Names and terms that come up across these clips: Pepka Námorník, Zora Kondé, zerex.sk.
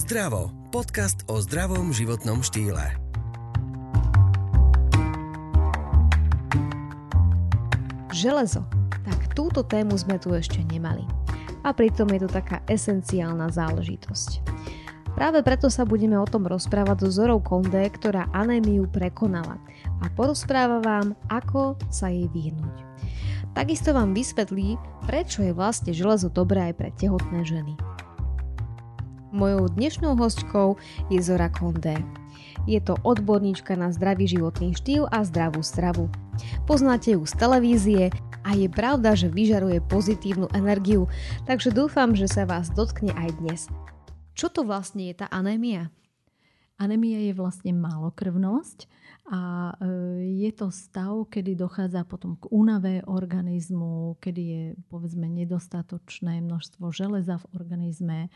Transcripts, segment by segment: Zdravo. Podcast o zdravom životnom štýle. Železo. Tak túto tému sme tu ešte nemali. A pritom je to taká esenciálna záležitosť. Práve preto sa budeme o tom rozprávať so Zorou Kondé, ktorá anémiu prekonala a porozpráva vám, ako sa jej vyhnúť. Takisto vám vysvetlí, prečo je vlastne železo dobré aj pre tehotné ženy. Mojou dnešnou hostkou je Zora Kondé. Je to odborníčka na zdravý životný štýl a zdravú stravu. Poznáte ju z televízie a je pravda, že vyžaruje pozitívnu energiu, takže dúfam, že sa vás dotkne aj dnes. Čo to vlastne je tá anémia? Anémia je vlastne málokrvnosť a je to stav, kedy dochádza potom k únave organizmu, kedy je povedzme nedostatočné množstvo železa v organizme,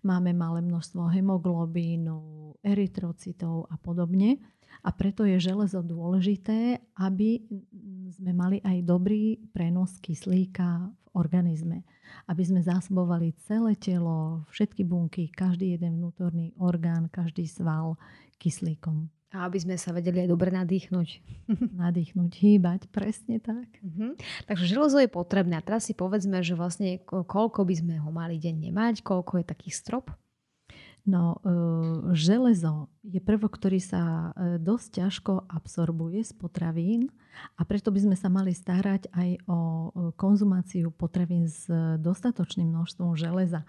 máme malé množstvo hemoglobínu, erytrocitov a podobne. A preto je železo dôležité, aby sme mali aj dobrý prenos kyslíka v organizme. Aby sme zásobovali celé telo, všetky bunky, každý jeden vnútorný orgán, každý sval kyslíkom. A aby sme sa vedeli aj dobre nadýchnuť. Nadýchnuť, hýbať, presne tak. Uh-huh. Takže železo je potrebné. A teraz si povedzme, že vlastne koľko by sme ho mali denne mať, koľko je takých strop? No, železo je prvok, ktorý sa dosť ťažko absorbuje z potravín a preto by sme sa mali starať aj o konzumáciu potravín s dostatočným množstvom železa.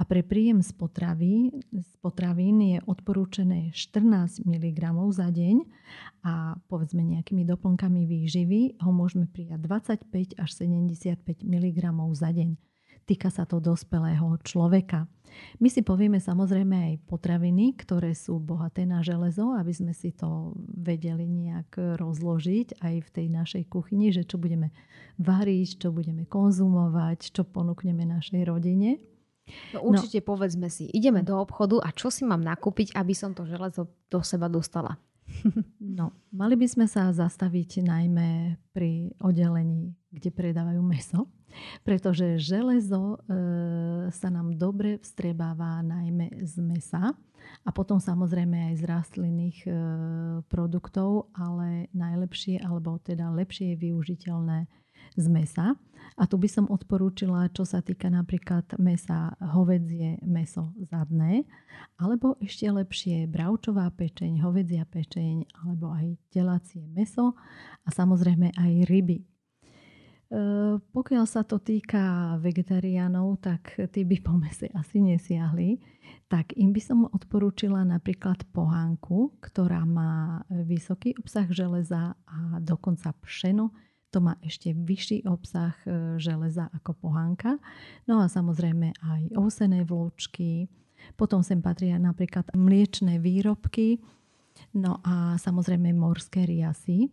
A pre príjem z potravín je odporúčené 14 mg za deň a povedzme nejakými doplnkami výživy ho môžeme prijať 25 až 75 mg za deň. Týka sa to dospelého človeka. My si povieme samozrejme aj potraviny, ktoré sú bohaté na železo, aby sme si to vedeli nejak rozložiť aj v tej našej kuchyni, že čo budeme variť, čo budeme konzumovať, čo ponúkneme našej rodine. No určite povedzme si, ideme do obchodu a čo si mám nakúpiť, aby som to železo do seba dostala? No, mali by sme sa zastaviť najmä pri oddelení, kde predávajú mäso, pretože železo sa nám dobre vstrebáva najmä z mäsa a potom samozrejme aj z rastlinných produktov, ale najlepšie alebo teda lepšie je využiteľné z mäsa. A tu by som odporúčila, čo sa týka napríklad mäsa hovädzie mäso zadné, alebo ešte lepšie bravčová pečeň, hovädzia pečeň, alebo aj telacie mäso a samozrejme aj ryby. Pokiaľ sa to týka vegetariánov, tak tí by po mäse asi nesiahli, tak im by som odporúčila napríklad pohánku, ktorá má vysoký obsah železa a dokonca pšeno. To má ešte vyšší obsah železa ako pohánka. No a samozrejme aj ovsené vločky. Potom sem patria napríklad mliečne výrobky. No a samozrejme morské riasy.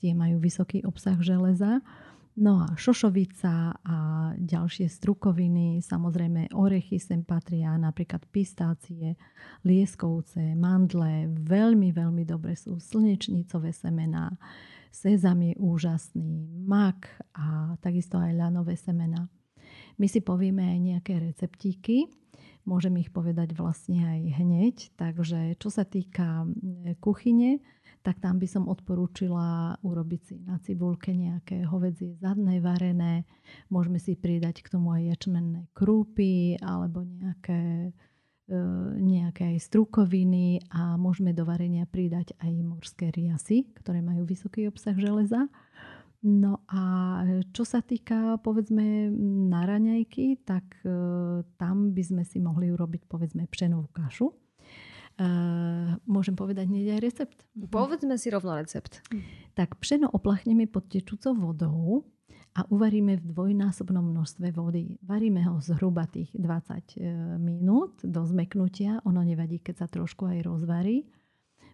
Tie majú vysoký obsah železa. No a šošovica a ďalšie strukoviny. Samozrejme orechy sem patria, napríklad pistácie, lieskovce, mandle. Veľmi, veľmi dobre sú slnečnicové semená. Sezam je úžasný, mak a takisto aj ľanové semená. My si povieme aj nejaké receptíky, môžem ich povedať vlastne aj hneď. Takže čo sa týka kuchyne, tak tam by som odporúčila urobiť si na cibulke nejaké hovädzie zadné varené. Môžeme si pridať k tomu aj jačmenné krúpy alebo nejaké aj strukoviny a môžeme do varenia pridať aj morské riasy, ktoré majú vysoký obsah železa. No a čo sa týka povedzme na raňajky, tak tam by sme si mohli urobiť povedzme pšenovú kašu. Môžem povedať hneď aj recept? Povedzme si rovno recept. Tak pšeno opláchneme pod tečúcou vodou a uvaríme v dvojnásobnom množstve vody. Varíme ho zhruba tých 20 minút do zmeknutia. Ono nevadí, keď sa trošku aj rozvarí.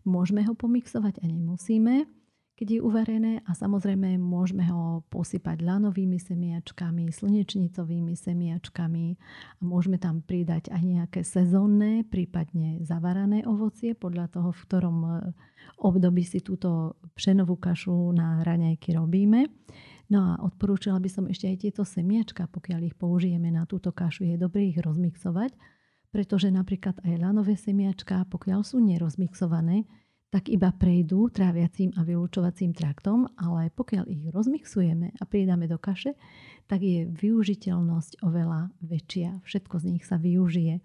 Môžeme ho pomixovať a nemusíme, keď je uvarené. A samozrejme môžeme ho posypať lanovými semiačkami, slnečnicovými semiačkami. A môžeme tam pridať aj nejaké sezónne, prípadne zavarané ovocie, podľa toho, v ktorom období si túto pšenovú kašu na raňajky robíme. No a odporúčila by som ešte aj tieto semiačka, pokiaľ ich použijeme na túto kašu, je dobré ich rozmixovať, pretože napríklad aj lanové semiačka, pokiaľ sú nerozmixované, tak iba prejdú tráviacím a vylúčovacím traktom, ale pokiaľ ich rozmixujeme a pridáme do kaše, tak je využiteľnosť oveľa väčšia. Všetko z nich sa využije.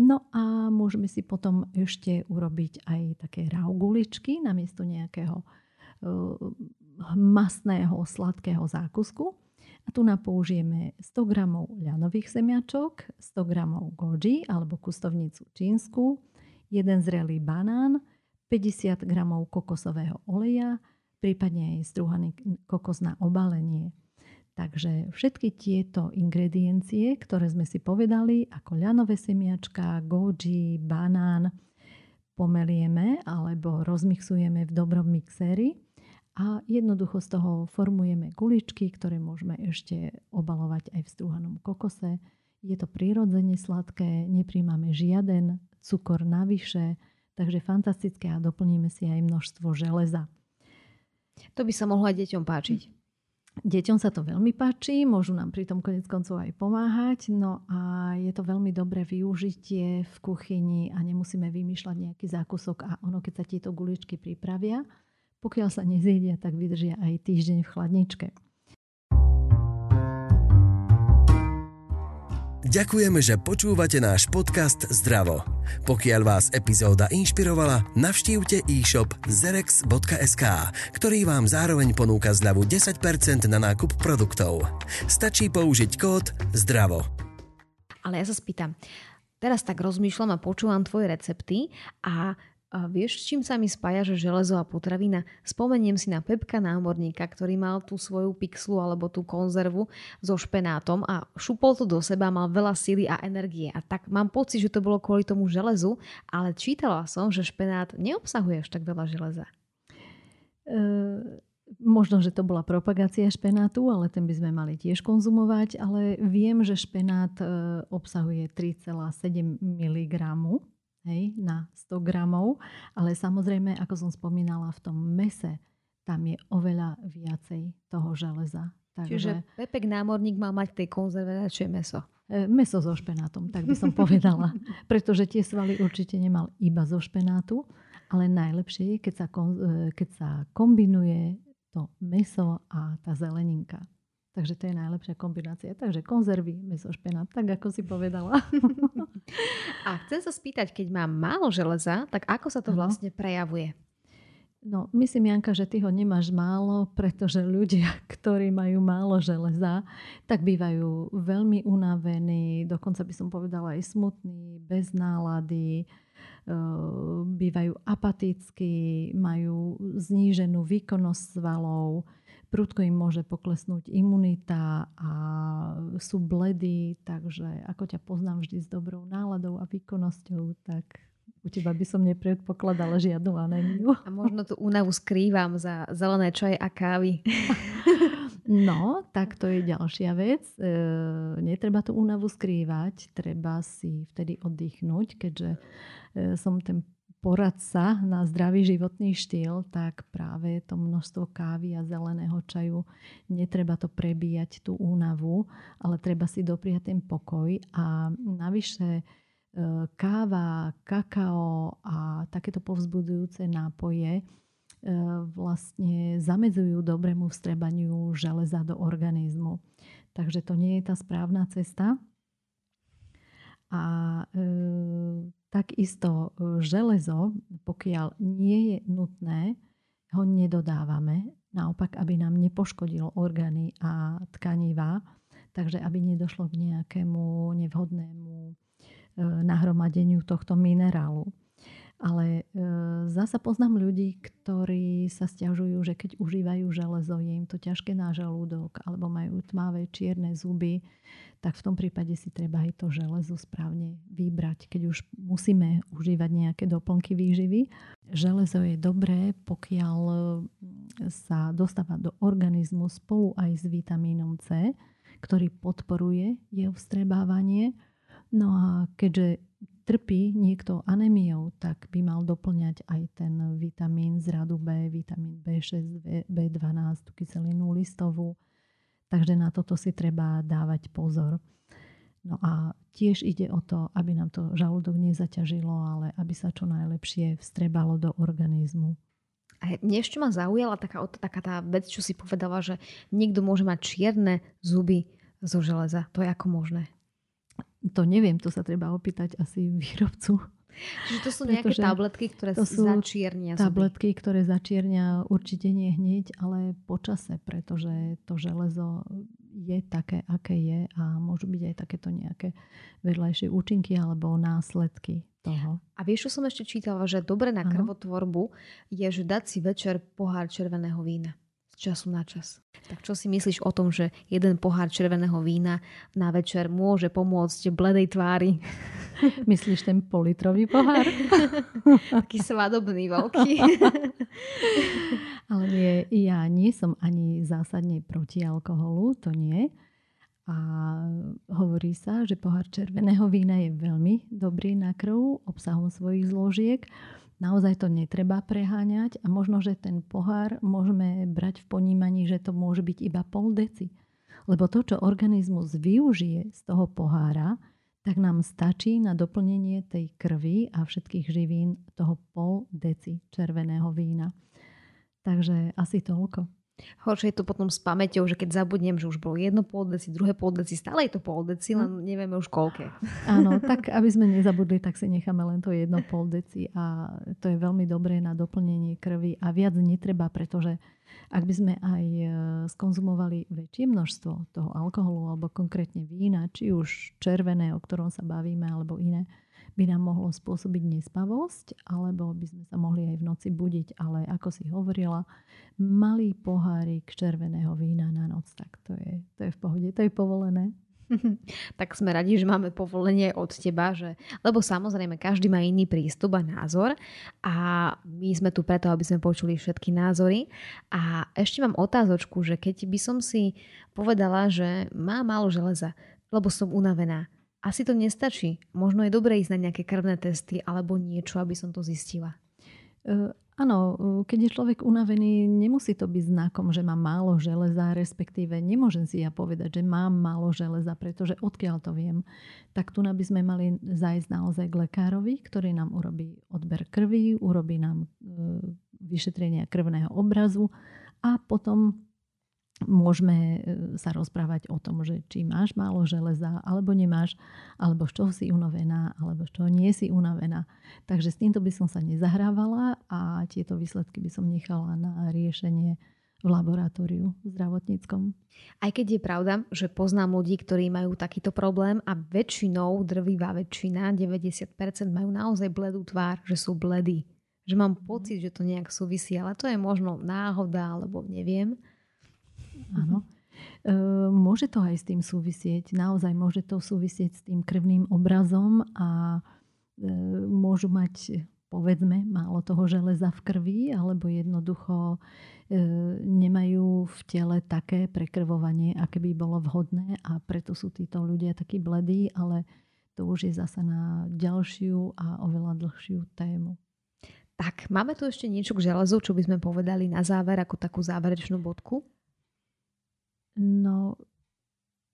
No a môžeme si potom ešte urobiť aj také rauguličky namiesto nejakého masného, sladkého zákusku. A tu napoužijeme 100 g ľanových semiačok, 100 g goji alebo kustovnicu čínsku, jeden zrelý banán, 50 g kokosového oleja, prípadne aj strúhaný kokos na obalenie. Takže všetky tieto ingrediencie, ktoré sme si povedali, ako ľanové semiačka, goji, banán, pomelieme alebo rozmixujeme v dobrom mixéri a jednoducho z toho formujeme guličky, ktoré môžeme ešte obalovať aj v strúhanom kokose. Je to prirodzene sladké, nepríjmame žiaden cukor navyše, takže fantastické a doplníme si aj množstvo železa. To by sa mohlo aj deťom páčiť. Deťom sa to veľmi páči, môžu nám pri tom koniec koncov aj pomáhať. No a je to veľmi dobré využitie v kuchyni a nemusíme vymýšľať nejaký zákusok a ono, keď sa tieto guličky pripravia, pokiaľ sa nezjedia, tak vydržia aj týždeň v chladničke. Ďakujeme, že počúvate náš podcast Zdravo. Pokiaľ vás epizóda inšpirovala, navštívte e-shop zerex.sk, ktorý vám zároveň ponúka zľavu 10% na nákup produktov. Stačí použiť kód Zdravo. Ale ja sa spýtam, teraz tak rozmýšľam a počúvam tvoje recepty a vieš, s čím sa mi spája, že železo a potravina? Spomeniem si na Pepka Námorníka, ktorý mal tú svoju pixlu alebo tú konzervu so špenátom a šupol to do seba, mal veľa síly a energie. A tak mám pocit, že to bolo kvôli tomu železu, ale čítala som, že špenát neobsahuje až tak veľa železa. Možno, že to bola propagácia špenátu, ale ten by sme mali tiež konzumovať, ale viem, že špenát obsahuje 3,7 mg. Na 100 gramov, ale samozrejme, ako som spomínala, v tom mese tam je oveľa viacej toho železa. Takže čiže Pepek Námorník mal mať tej konzervačie meso. Meso so špenátom, tak by som povedala. Pretože tie svaly určite nemal iba zo špenátu, ale najlepšie je, keď sa kombinuje to meso a tá zeleninka. Takže to je najlepšia kombinácia. Takže konzervy, meso, špenát, tak ako si povedala. A chcem sa spýtať, keď mám málo železa, tak ako sa to vlastne prejavuje? No, myslím, Janka, že ty ho nemáš málo, pretože ľudia, ktorí majú málo železa, tak bývajú veľmi unavení, dokonca by som povedala aj smutní, bez nálady, bývajú apatickí, majú zníženú výkonnosť svalov, prudko im môže poklesnúť imunita a sú bledí, takže ako ťa poznám vždy s dobrou náladou a výkonnosťou, tak u teba by som nepredpokladala žiadnu anémiu. A možno tú únavu skrývam za zelené čaje a kávy. No, tak to je ďalšia vec. Netreba tú únavu skrývať, treba si vtedy oddychnúť, keďže som ten poradca na zdravý životný štýl, tak práve to množstvo kávy a zeleného čaju, netreba to prebíjať tú únavu, ale treba si dopriať ten pokoj a navyše káva, kakao a takéto povzbudzujúce nápoje vlastne zamedzujú dobrému vstrebaniu železa do organizmu. Takže to nie je tá správna cesta. A takisto železo, pokiaľ nie je nutné, ho nedodávame. Naopak, aby nám nepoškodilo orgány a tkanivá, takže aby nedošlo k nejakému nevhodnému nahromadeniu tohto minerálu. Ale zasa poznám ľudí, ktorí sa sťažujú, že keď užívajú železo, je im to ťažké na žalúdok alebo majú tmavé čierne zuby, tak v tom prípade si treba aj to železo správne vybrať, keď už musíme užívať nejaké doplnky výživy. Železo je dobré, pokiaľ sa dostáva do organizmu spolu aj s vitamínom C, ktorý podporuje jeho vstrebávanie. No a keďže trpí niekto anémiou, tak by mal doplňať aj ten vitamín z radu B, vitamín B6, B12, kyselinu listovú. Takže na toto si treba dávať pozor. No a tiež ide o to, aby nám to žalúdok nezaťažilo, ale aby sa čo najlepšie vstrebalo do organizmu. A ešte ma zaujala taká tá vec, čo si povedala, že niekto môže mať čierne zuby zo železa. To je ako možné? To neviem, to sa treba opýtať asi výrobcu. Čiže to sú nejaké tabletky, ktoré začiernia zuby? Tabletky, ktoré začiernia určite nie hneď, ale po čase, pretože to železo je také, aké je a môžu byť aj takéto nejaké vedľajšie účinky alebo následky toho. A vieš, čo som ešte čítala, že dobre na krvotvorbu je, že dať si večer pohár červeného vína z času na čas. Tak čo si myslíš o tom, že jeden pohár červeného vína na večer môže pomôcť bledej tvári? Myslíš ten politrový pohár? Taký svadobný, veľký. Ale nie, ja nie som ani zásadne proti alkoholu, to nie. A hovorí sa, že pohár červeného vína je veľmi dobrý na krv obsahom svojich zložiek. Naozaj to netreba preháňať a možno, že ten pohár môžeme brať v ponímaní, že to môže byť iba pol deci. Lebo to, čo organizmus využije z toho pohára, tak nám stačí na doplnenie tej krvi a všetkých živín toho pol deci červeného vína. Takže asi toľko. Horšie je to potom s pamäťou, že keď zabudnem, že už bolo jedno pol deci, druhé pol deci, stále je to pol deci, len nevieme už koľké. Áno, tak aby sme nezabudli, tak si necháme len to jedno pol deci a to je veľmi dobré na doplnenie krvi a viac netreba, pretože ak by sme aj skonzumovali väčšie množstvo toho alkoholu alebo konkrétne vína, či už červené, o ktorom sa bavíme, alebo iné, by nám mohlo spôsobiť nespavosť, alebo by sme sa mohli aj v noci budiť. Ale ako si hovorila, malý pohárik červeného vína na noc, tak to je v pohode, to je povolené. Tak sme radi, že máme povolenie od teba, že... lebo samozrejme každý má iný prístup a názor a my sme tu preto, aby sme počuli všetky názory. A ešte mám otázočku, že keď by som si povedala, že mám málo železa, lebo som unavená, asi to nestačí. Možno je dobré ísť na nejaké krvné testy alebo niečo, aby som to zistila. Áno, keď je človek unavený, nemusí to byť znakom, že má málo železa, respektíve nemôžem si ja povedať, že mám málo železa, pretože odkiaľ to viem, tak tu by sme mali zájsť naozaj k lekárovi, ktorý nám urobí odber krvi, urobí nám vyšetrenie krvného obrazu a potom môžeme sa rozprávať o tom, že či máš málo železa, alebo nemáš, alebo z čoho si unavená, alebo z čoho nie si unavená. Takže s týmto by som sa nezahrávala a tieto výsledky by som nechala na riešenie v laboratóriu zdravotníckom. Aj keď je pravda, že poznám ľudí, ktorí majú takýto problém a väčšinou, drvivá väčšina, 90% majú naozaj bledú tvár, že sú bledí. Že mám pocit, že to nejak súvisí, ale to je možno náhoda, alebo neviem. Áno. Môže to aj s tým súvisieť. Naozaj môže to súvisieť s tým krvným obrazom a môžu mať, povedzme, málo toho železa v krvi alebo jednoducho nemajú v tele také prekrvovanie, aké by bolo vhodné a preto sú títo ľudia takí bledí, ale to už je zasa na ďalšiu a oveľa dlhšiu tému. Tak, máme tu ešte niečo k železu, čo by sme povedali na záver ako takú záverečnú bodku? No,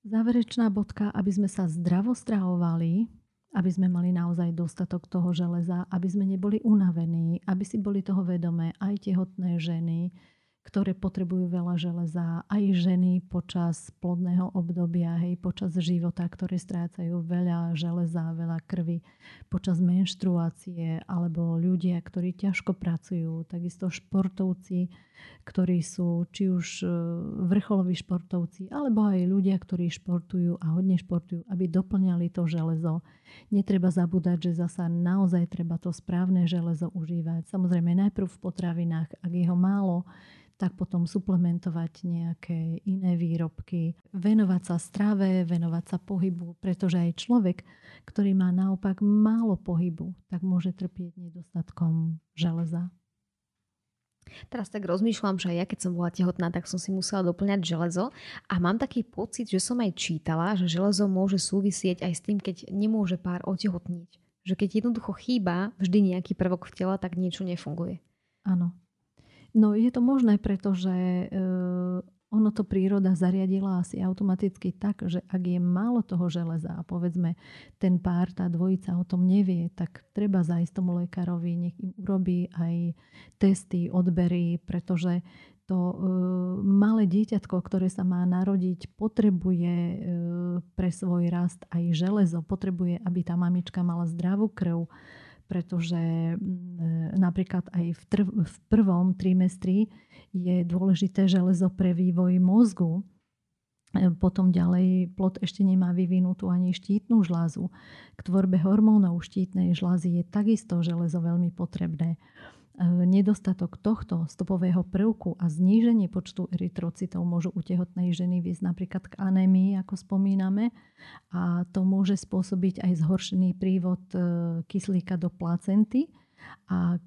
záverečná bodka, aby sme sa zdravo stravovali, aby sme mali naozaj dostatok toho železa, aby sme neboli unavení, aby si boli toho vedomé aj tehotné ženy, ktoré potrebujú veľa železa, aj ženy počas plodného obdobia, hej, počas života, ktoré strácajú veľa železa, veľa krvi, počas menštruácie, alebo ľudia, ktorí ťažko pracujú, takisto športovci, ktorí sú či už vrcholoví športovci, alebo aj ľudia, ktorí športujú a hodne športujú, aby doplňali to železo. Netreba zabúdať, že zasa naozaj treba to správne železo užívať. Samozrejme najprv v potravinách, ak je ho málo, tak potom suplementovať nejaké iné výrobky, venovať sa strave, venovať sa pohybu, pretože aj človek, ktorý má naopak málo pohybu, tak môže trpieť nedostatkom železa. Teraz tak rozmýšľam, že aj ja, keď som bola tehotná, tak som si musela doplňať železo a mám taký pocit, že som aj čítala, že železo môže súvisieť aj s tým, keď nemôže pár otehotniť. Že keď jednoducho chýba vždy nejaký prvok v tela, tak niečo nefunguje. Áno. No je to možné, pretože Ono to príroda zariadila asi automaticky tak, že ak je málo toho železa a povedzme ten pár, tá dvojica o tom nevie, tak treba zájsť tomu lekárovi, nech im urobí aj testy, odbery, pretože to malé dieťatko, ktoré sa má narodiť, potrebuje pre svoj rast aj železo, potrebuje, aby tá mamička mala zdravú krv, pretože napríklad aj v prvom trimestri je dôležité železo pre vývoj mozgu. Potom ďalej plod ešte nemá vyvinutú ani štítnu žľazu. K tvorbe hormónov štítnej žľazy je takisto železo veľmi potrebné. Nedostatok tohto stopového prvku a zníženie počtu erytrocitov môžu u tehotnej ženy viesť napríklad k anémii, ako spomíname. A to môže spôsobiť aj zhoršený prívod kyslíka do placenty a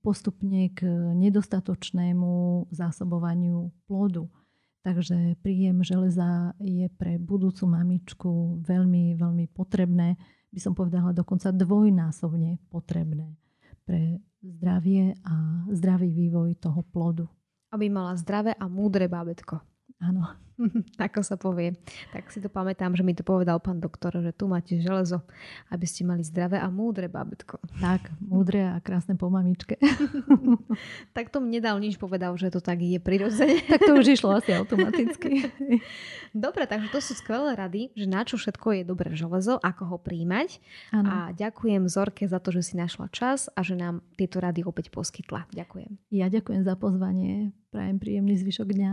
postupne k nedostatočnému zásobovaniu plodu. Takže príjem železa je pre budúcu mamičku veľmi, veľmi potrebné. By som povedala dokonca dvojnásobne potrebné pre zdravie a zdravý vývoj toho plodu. Aby mala zdravé a múdre bábätko. Áno. Ako sa povie. Tak si to pamätám, že mi to povedal pán doktor, že tu máte železo, aby ste mali zdravé a múdre bábätko. Tak, múdre a krásne po mamičke. Tak to mi nedal nič, povedal, že to tak je prirodzene. Tak to už išlo asi automaticky. Dobre, takže to sú skvelé rady, že na čo všetko je dobré železo, ako ho príjmať. Ano. A ďakujem Zorke za to, že si našla čas a že nám tieto rady opäť poskytla. Ďakujem. Ja ďakujem za pozvanie. Prajem príjemný zvyšok dňa.